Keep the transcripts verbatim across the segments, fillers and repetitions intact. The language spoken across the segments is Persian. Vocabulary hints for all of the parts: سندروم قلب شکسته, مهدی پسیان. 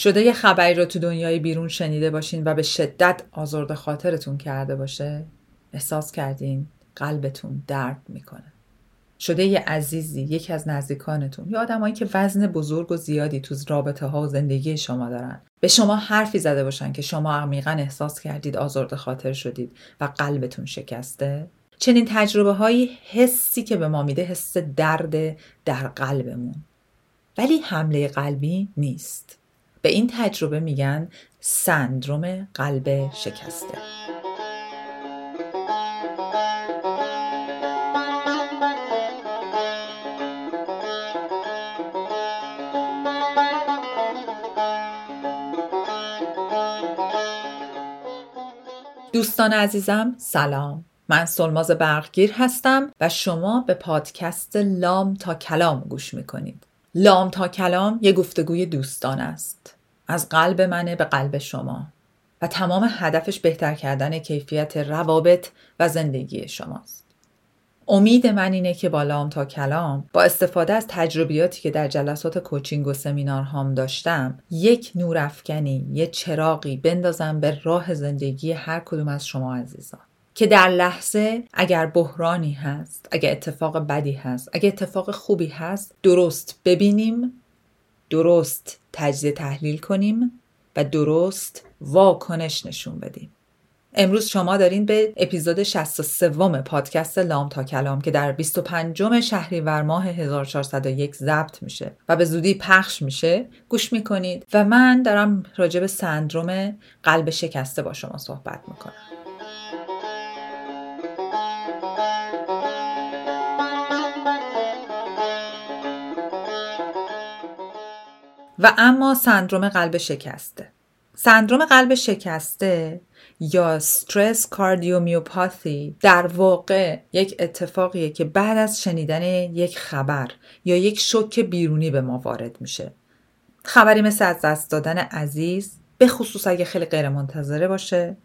شده یه خبری رو تو دنیای بیرون شنیده باشین و به شدت آزرده خاطرتون کرده باشه؟ احساس کردین قلبتون درد میکنه. شده یه عزیزی، یکی از نزدیکانتون، یا آدمایی که وزن بزرگ و زیادی تو رابطه ها و زندگی شما دارن، به شما حرفی زده باشن که شما عمیقاً احساس کردید آزرده خاطر شدید و قلبتون شکسته. چنین تجربه هایی حسی که به ما میده حس درد در قلبمون، ولی حمله قلبی نیست. به این تجربه میگن سندروم قلب شکسته. دوستان عزیزم سلام، من سلماز برقگیر هستم و شما به پادکست لام تا کلام گوش میکنید. لام تا کلام یه گفتگوی دوستان است، از قلب منه به قلب شما و تمام هدفش بهتر کردن کیفیت روابط و زندگی شماست. امید من اینه که با لام تا کلام، با استفاده از تجربیاتی که در جلسات کوچینگ و سمینارهام داشتم، یک نورافکنی، یک چراغی بندازم به راه زندگی هر کدوم از شما عزیزان، که در لحظه اگر بحرانی هست، اگر اتفاق بدی هست، اگر اتفاق خوبی هست، درست ببینیم، درست تجزیه تحلیل کنیم و درست واکنش نشون بدیم. امروز شما دارین به اپیزود شصت و سوم پادکست لام تا کلام که در بیست و پنجم شهریور ماه هزار و چهارصد و یک ضبط میشه و به زودی پخش میشه گوش میکنید و من دارم راجع به سندروم قلب شکسته با شما صحبت میکنم. و اما سندروم قلب شکسته. سندروم قلب شکسته یا استرس کاردیومیوپاتی در واقع یک اتفاقیه که بعد از شنیدن یک خبر یا یک شوک بیرونی به ما وارد میشه. خبری مثل از دست دادن عزیز، به خصوص اگه خیلی غیر منتظره باشه،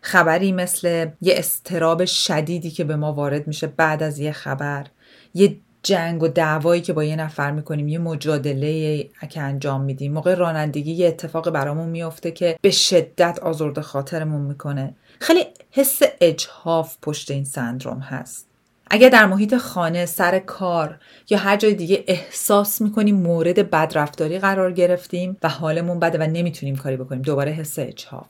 خبری مثل یه اضطراب شدیدی که به ما وارد میشه بعد از یه خبر، یه جنگ و دعوایی که با یه نفر میکنیم، یه مجادله که انجام میدیم، موقع رانندگی یه اتفاق برامون میفته که به شدت آزرده خاطرمون میکنه. خیلی حس اجحاف پشت این سندروم هست. اگر در محیط خانه، سر کار یا هر جای دیگه احساس میکنیم مورد بدرفتاری قرار گرفتیم و حالمون بده و نمیتونیم کاری بکنیم، دوباره حس اجحاف.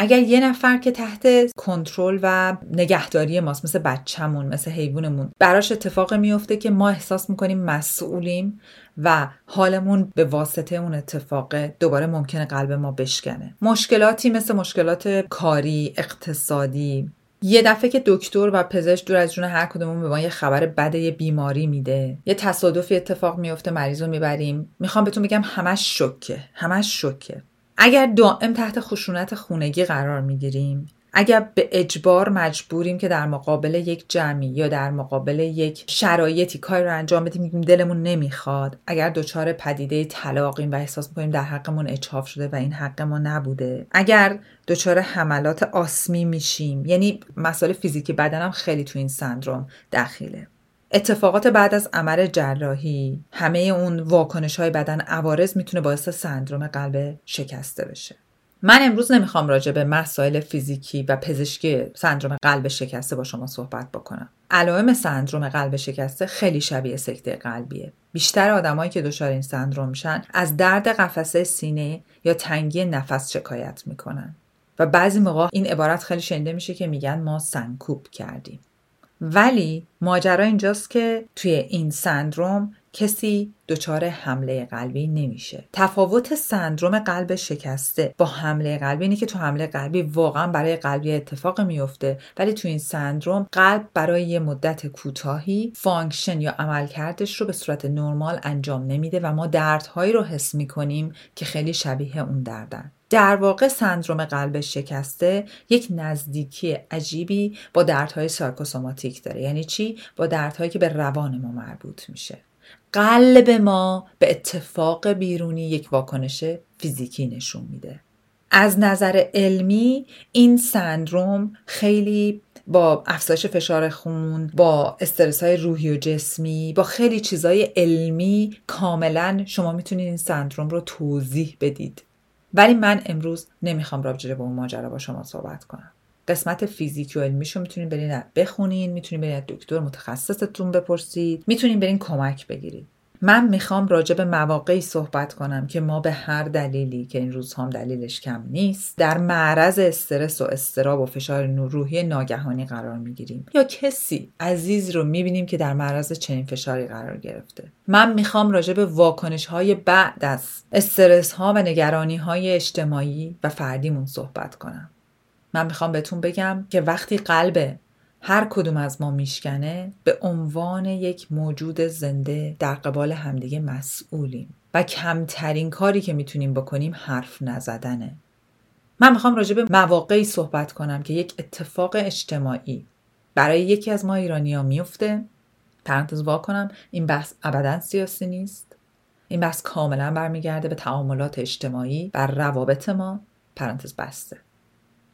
اگر یه نفر که تحت کنترل و نگهداری ماست، مثل بچه‌مون، مثل حیوانمون، براش اتفاق میفته که ما احساس میکنیم مسئولیم و حالمون به واسطه اون اتفاق، دوباره ممکنه قلب ما بشکنه. مشکلاتی مثل مشکلات کاری، اقتصادی، یه دفعه که دکتر و پزشک دور از جون هر کدومون به ما یه خبر بد، یه بیماری میده، یه تصادفی اتفاق میفته، مریضو میبریم. میخوام بهتون بگم همش شوکه، همش شوکه. اگر دائم تحت خشونت خونگی قرار میگیریم، اگر به اجبار مجبوریم که در مقابل یک جمعی یا در مقابل یک شرایطی کار رو انجام بدیم، میگیم دلمون نمیخواد، اگر دچار پدیده طلاقیم و احساس میکنیم در حقمون اجحاف شده و این حق ما نبوده، اگر دچار حملات آسمی میشیم، یعنی مسائل فیزیکی بدنم خیلی تو این سندروم دخیله. اتفاقات بعد از عمل جراحی، همه اون واکنش‌های بدن، عوارض میتونه باعث سندروم قلب شکسته بشه. من امروز نمیخوام راجع به مسائل فیزیکی و پزشکی سندروم قلب شکسته با شما صحبت بکنم. علائم سندروم قلب شکسته خیلی شبیه سکته قلبیه. بیشتر آدمایی که دچار این سندروم میشن از درد قفسه سینه یا تنگی نفس شکایت میکنن و بعضی موقع این عبارت خیلی شنیده میشه که میگن ما سنکوب کردیم. ولی ماجرا اینجاست که توی این سندروم کسی دچار حمله قلبی نمیشه. تفاوت سندروم قلب شکسته با حمله قلبی اینه که تو حمله قلبی واقعا برای قلب یه اتفاق میفته، ولی تو این سندروم قلب برای یه مدت کوتاهی فانکشن یا عملکردش رو به صورت نرمال انجام نمیده و ما دردهایی رو حس میکنیم که خیلی شبیه اون دردن. در واقع سندروم قلب شکسته یک نزدیکی عجیبی با دردهای سایکوسوماتیک داره. یعنی چی؟ با دردهایی که به روان ما مربوط میشه. قلب ما به اتفاق بیرونی یک واکنش فیزیکی نشون میده. از نظر علمی این سندروم خیلی با افزایش فشار خون، با استرس‌های روحی و جسمی، با خیلی چیزای علمی کاملا شما میتونید این سندروم رو توضیح بدید. ولی من امروز نمیخوام راجع به اون ماجرا با شما صحبت کنم. قسمت فیزیکی و علمیشو میتونین برین بخونین، میتونین برین دکتر متخصصتون بپرسید، میتونین برین کمک بگیرید. من میخوام راجع به مواقعی صحبت کنم که ما به هر دلیلی که این روزها هم دلیلش کم نیست در معرض استرس و اضطراب و فشار روحی ناگهانی قرار میگیریم یا کسی عزیز رو میبینیم که در معرض چنین فشاری قرار گرفته. من میخوام راجع به واکنش‌های بعد از استرس‌ها و نگرانی‌های اجتماعی و فردیمون صحبت کنم. من میخوام بهتون بگم که وقتی قلب هر کدوم از ما میشکنه به عنوان یک موجود زنده در قبال همدیگه مسئولیم و کمترین کاری که میتونیم بکنیم حرف نزدنه. من میخوام راجع به مواقعی صحبت کنم که یک اتفاق اجتماعی برای یکی از ما ایرانی‌ها میفته. پرانتز وا کنم، این بحث ابداً سیاسی نیست. این بحث کاملاً برمیگرده به تعاملات اجتماعی و روابط ما. پرانتز بسته.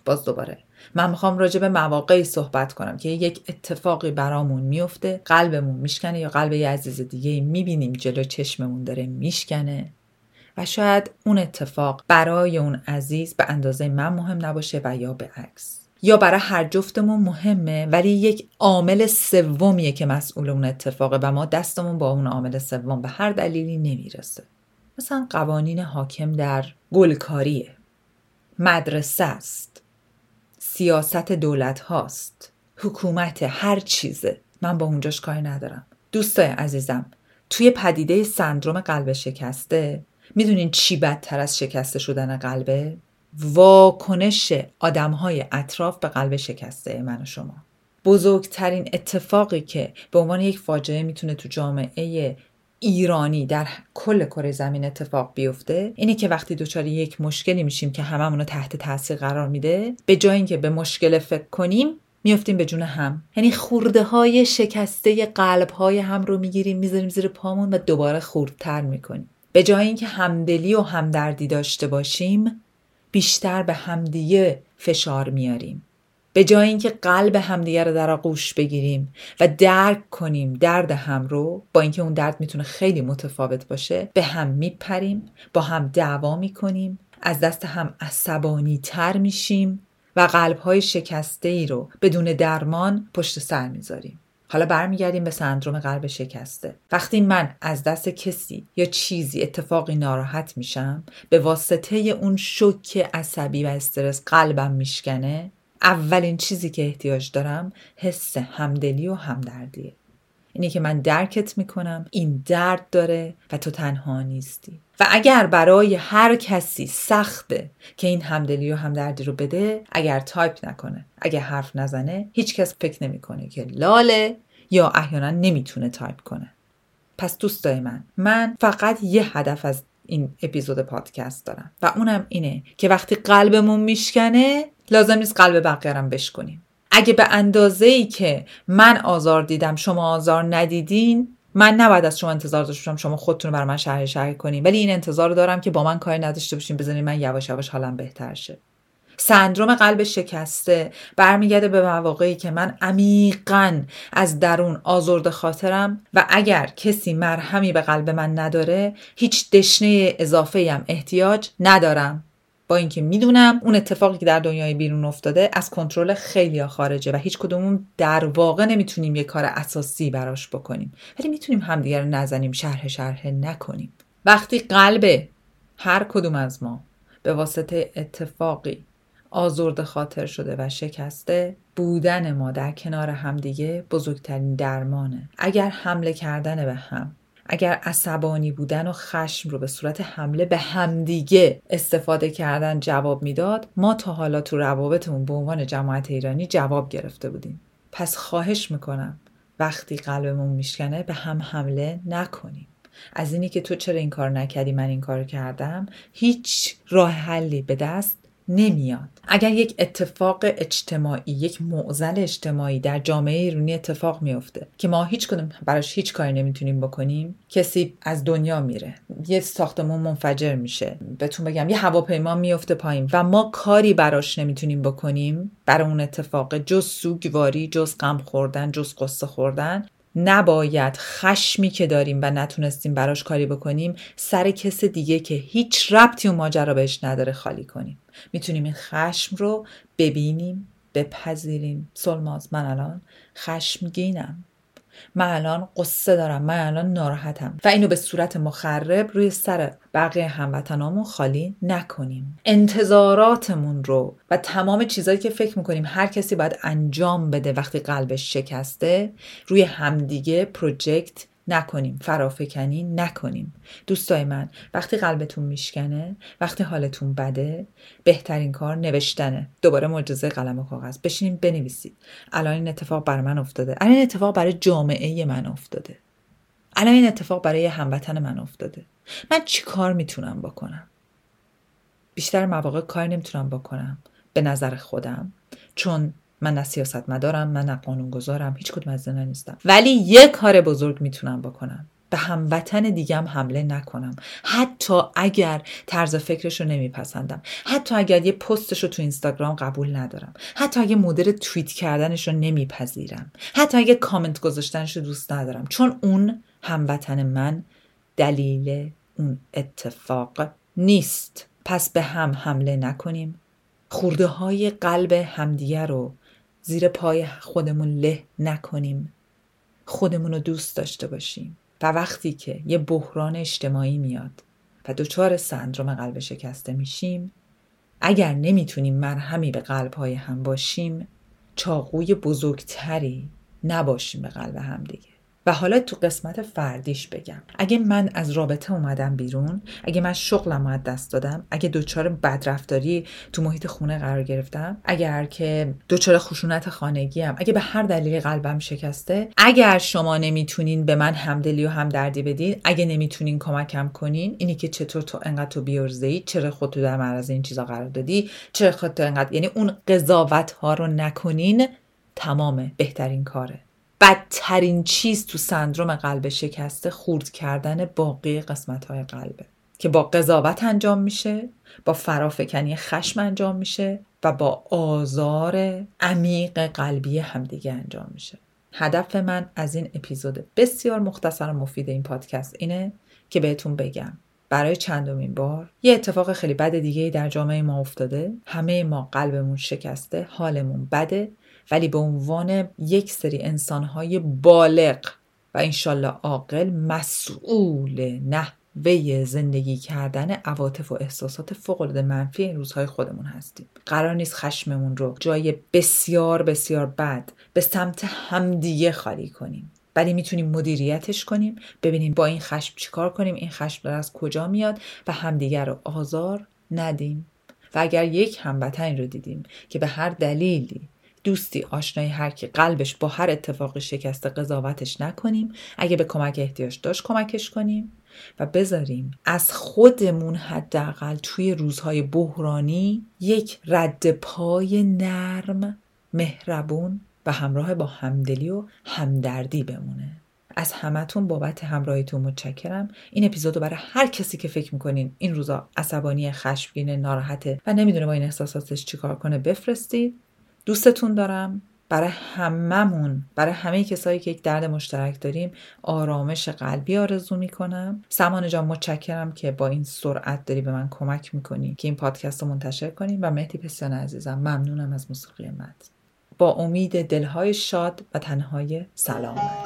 باز دوباره من میخوام راجع به مواقعی صحبت کنم که یک اتفاقی برامون میفته، قلبمون میشکنه یا قلب یه عزیز دیگه میبینیم جلو چشممون داره میشکنه و شاید اون اتفاق برای اون عزیز به اندازه من مهم نباشه و یا به عکس، یا برای هر جفتمون مهمه ولی یک عامل سومیه که مسئول اون اتفاقه و ما دستمون با اون عامل سوم به هر دلیلی نمیرسه. مثلا قوانین حاکم در گلکاریه، مدرسه است، سیاست دولت هاست، حکومت، هر چیزه. من با اونجاش کاری ندارم. دوستای عزیزم، توی پدیده سندروم قلب شکسته میدونین چی بدتر از شکسته شدن قلبه؟ واکنش آدم‌های اطراف به قلب شکسته من و شما. بزرگترین اتفاقی که به عنوان یک فاجعه میتونه تو جامعه ایرانی در کل کره زمین اتفاق بیفته اینه که وقتی دوچاری یک مشکلی میشیم که هممون رو تحت تاثیر قرار میده، به جای اینکه به مشکل فکر کنیم میافتیم به جون هم. یعنی خورده های شکسته قلب های هم رو میگیریم میذاریم زیر پامون و دوباره خوردتر میکنیم. به جای اینکه همدلی و همدردی داشته باشیم بیشتر به همدیگه فشار میاریم. به جای اینکه قلب همدیگه رو در آغوش بگیریم و درک کنیم درد هم رو، با اینکه اون درد میتونه خیلی متفاوت باشه، به هم میپریم، با هم دعوا میکنیم، از دست هم عصبانی تر میشیم و قلب‌های شکسته ای رو بدون درمان پشت سر میذاریم. حالا برمیگردیم به سندروم قلب شکسته. وقتی من از دست کسی یا چیزی اتفاقی ناراحت میشم، به واسطه اون شوک عصبی و استرس قلبم میشکنه، اولین چیزی که احتیاج دارم حس همدلی و همدردیه. اینه که من درکت میکنم، این درد داره و تو تنها نیستی. و اگر برای هر کسی سخته که این همدلی و همدردی رو بده، اگر تایپ نکنه، اگر حرف نزنه، هیچ کس فکر نمیکنه که لاله یا احیانا نمیتونه تایپ کنه. پس دوستای من، من فقط یه هدف از این اپیزود پادکست دارم و اونم اینه که وقتی قلبمون میشکنه لازم نیست قلب بقیه‌رم بشکنیم. اگه به اندازه‌ای که من آزار دیدم شما آزار ندیدین، من نباید از شما انتظار داشته باشم شما خودتون رو برای من شرح شرح کنین، ولی این انتظار رو دارم که با من کاری نداشته باشین، بذارین من یواش یواش حالم بهتر شه. سندروم قلب شکسته برمیگرده به مواقعی که من عمیقاً از درون آزرده خاطرم و اگر کسی مرهمی به قلب من نداره هیچ دشنه اضافه‌ای هم احتیاج ندارم، با اینکه میدونم اون اتفاقی که در دنیای بیرون افتاده از کنترل خیلی‌ها خارجه و هیچ کدومون در واقع نمیتونیم یه کار اساسی براش بکنیم، ولی میتونیم همدیگر رو نزنیم، شرح شرح نکنیم. وقتی قلب هر کدوم از ما به واسطه اتفاقی آزرده خاطر شده و شکسته، بودن ما در کنار همدیگه بزرگترین درمانه. اگر حمله کردن به هم، اگر عصبانی بودن و خشم رو به صورت حمله به همدیگه استفاده کردن جواب میداد، ما تا حالا تو روابطمون به عنوان جماعت ایرانی جواب گرفته بودیم. پس خواهش میکنم وقتی قلبمون میشکنه به هم حمله نکنیم. از اینی که تو چرا این کار نکردی، من این کار کردم، هیچ راه حلی به دست نمیاد. اگر یک اتفاق اجتماعی، یک معضل اجتماعی در جامعه ایرانی اتفاق میفته که ما هیچ کدوم براش هیچ کاری نمیتونیم بکنیم، کسی از دنیا میره، یه ساختمان منفجر میشه، بهتون بگم یه هواپیما میفته پایین و ما کاری براش نمیتونیم بکنیم برای اون اتفاق، جز سوگواری، جز غم خوردن، جز قصه خوردن، نباید خشمی که داریم و نتونستیم براش کاری بکنیم سر کس دیگه که هیچ ربطی اون ماجرا بهش نداره خالی کنیم. میتونیم این خشم رو ببینیم، بپذیریم. سلماز، من الان خشمگینم، من الان قصه دارم، من الان ناراحتم، و اینو به صورت مخرب روی سر بقیه هموطنامون خالی نکنیم. انتظاراتمون رو و تمام چیزایی که فکر میکنیم هر کسی باید انجام بده وقتی قلبش شکسته روی همدیگه پروژکت نکنیم، فرافکنی نکنیم. دوستای من، وقتی قلبتون میشکنه، وقتی حالتون بده، بهترین کار نوشتنه. دوباره معجزه قلم و کاغذ، بشینید بنویسید. الان این اتفاق برای من افتاده، الان این اتفاق برای جامعه من افتاده، الان این اتفاق برای هموطن من افتاده، من چی کار میتونم بکنم؟ بیشتر مواقع کار نمیتونم بکنم به نظر خودم، چون من نه سیاست مدارم، من نه قانون گذارم، هیچ کدوم از اینا نیستم. ولی یک کار بزرگ میتونم بکنم، به هموطن دیگم حمله نکنم، حتی اگر طرز فکرش رو نمیپسندم، حتی اگر یه پستش رو تو اینستاگرام قبول ندارم، حتی اگر مدل توییت کردنش رو نمیپذیرم، حتی اگر کامنت گذاشتنش رو دوست ندارم، چون اون هموطن من دلیل اون اتفاق نیست. پس به هم حمله نکنیم، خورده های قلب همدیگه رو زیر پای خودمون له نکنیم، خودمون رو دوست داشته باشیم. و وقتی که یه بحران اجتماعی میاد و دچار سندروم قلب شکسته میشیم، اگر نمیتونیم مرهمی به قلب‌های هم باشیم، چاقوی بزرگتری نباشیم به قلب هم دیگه. و حالا تو قسمت فردیش بگم، اگه من از رابطه اومدم بیرون، اگه من شغلم از دست دادم، اگه دوچار بدرفتاری تو محیط خونه قرار گرفتم، اگر که دوچار خشونت خانگیم، اگه به هر دلیلی قلبم شکسته، اگر شما نمیتونین به من همدلی و همدردی بدین، اگه نمیتونین کمکم کنین، اینی که چطور تو انقدر تو بیارزه‌ای، چرا خودتو در معرض این چیزا قرار دادی، چرا خودتو انقدر، یعنی اون قضاوت ها رو نکنین، تمام بهترین کاره. بدترین چیز تو سندروم قلب شکسته خورد کردن باقی قسمت‌های قلبه که با قضاوت انجام میشه، با فرافکنی خشم انجام میشه و با آزار عمیق قلبی همدیگه انجام میشه. هدف من از این اپیزود بسیار مختصر و مفید این پادکست اینه که بهتون بگم برای چندمین بار یه اتفاق خیلی بد دیگه در جامعه ما افتاده، همه ما قلبمون شکسته، حالمون بده، ولی به عنوان یک سری انسان‌های بالغ و انشالله عاقل مسئول نحوه زندگی کردن عواطف و احساسات فوق‌العاده منفی این روزهای خودمون هستیم. قرار نیست خشممون رو جای بسیار بسیار بد به سمت همدیگه خالی کنیم، ولی میتونیم مدیریتش کنیم، ببینیم با این خشم چیکار کنیم، این خشم داره از کجا میاد و همدیگه رو آزار ندیم. و اگر یک هموطنی رو دیدیم که به هر دلیلی، دوستی، آشنایی، هر کی قلبش با هر اتفاقی شکسته، قضاوتش نکنیم، اگه به کمک احتیاج داشت کمکش کنیم و بذاریم از خودمون حداقل توی روزهای بحرانی یک رد پای نرم، مهربون و همراه با همدلی و همدردی بمونه. از همتون بابت همراهیتون متشکرم. این اپیزودو برای هر کسی که فکر میکنین این روزا عصبانی، خشمگینه، ناراحته و نمیدونه با این احساساتش چیکار کنه بفرستید. دوستتون دارم. برای هممون، برای همه کسایی که یک درد مشترک داریم، آرامش قلبی آرزو میکنم. سمانه جان متشکرم که با این سرعت داری به من کمک میکنی که این پادکست رو منتشر کنیم. و مهدی پسیان عزیزم، ممنونم از موسیقی متن. با امید دلهای شاد و تنهای سلامت.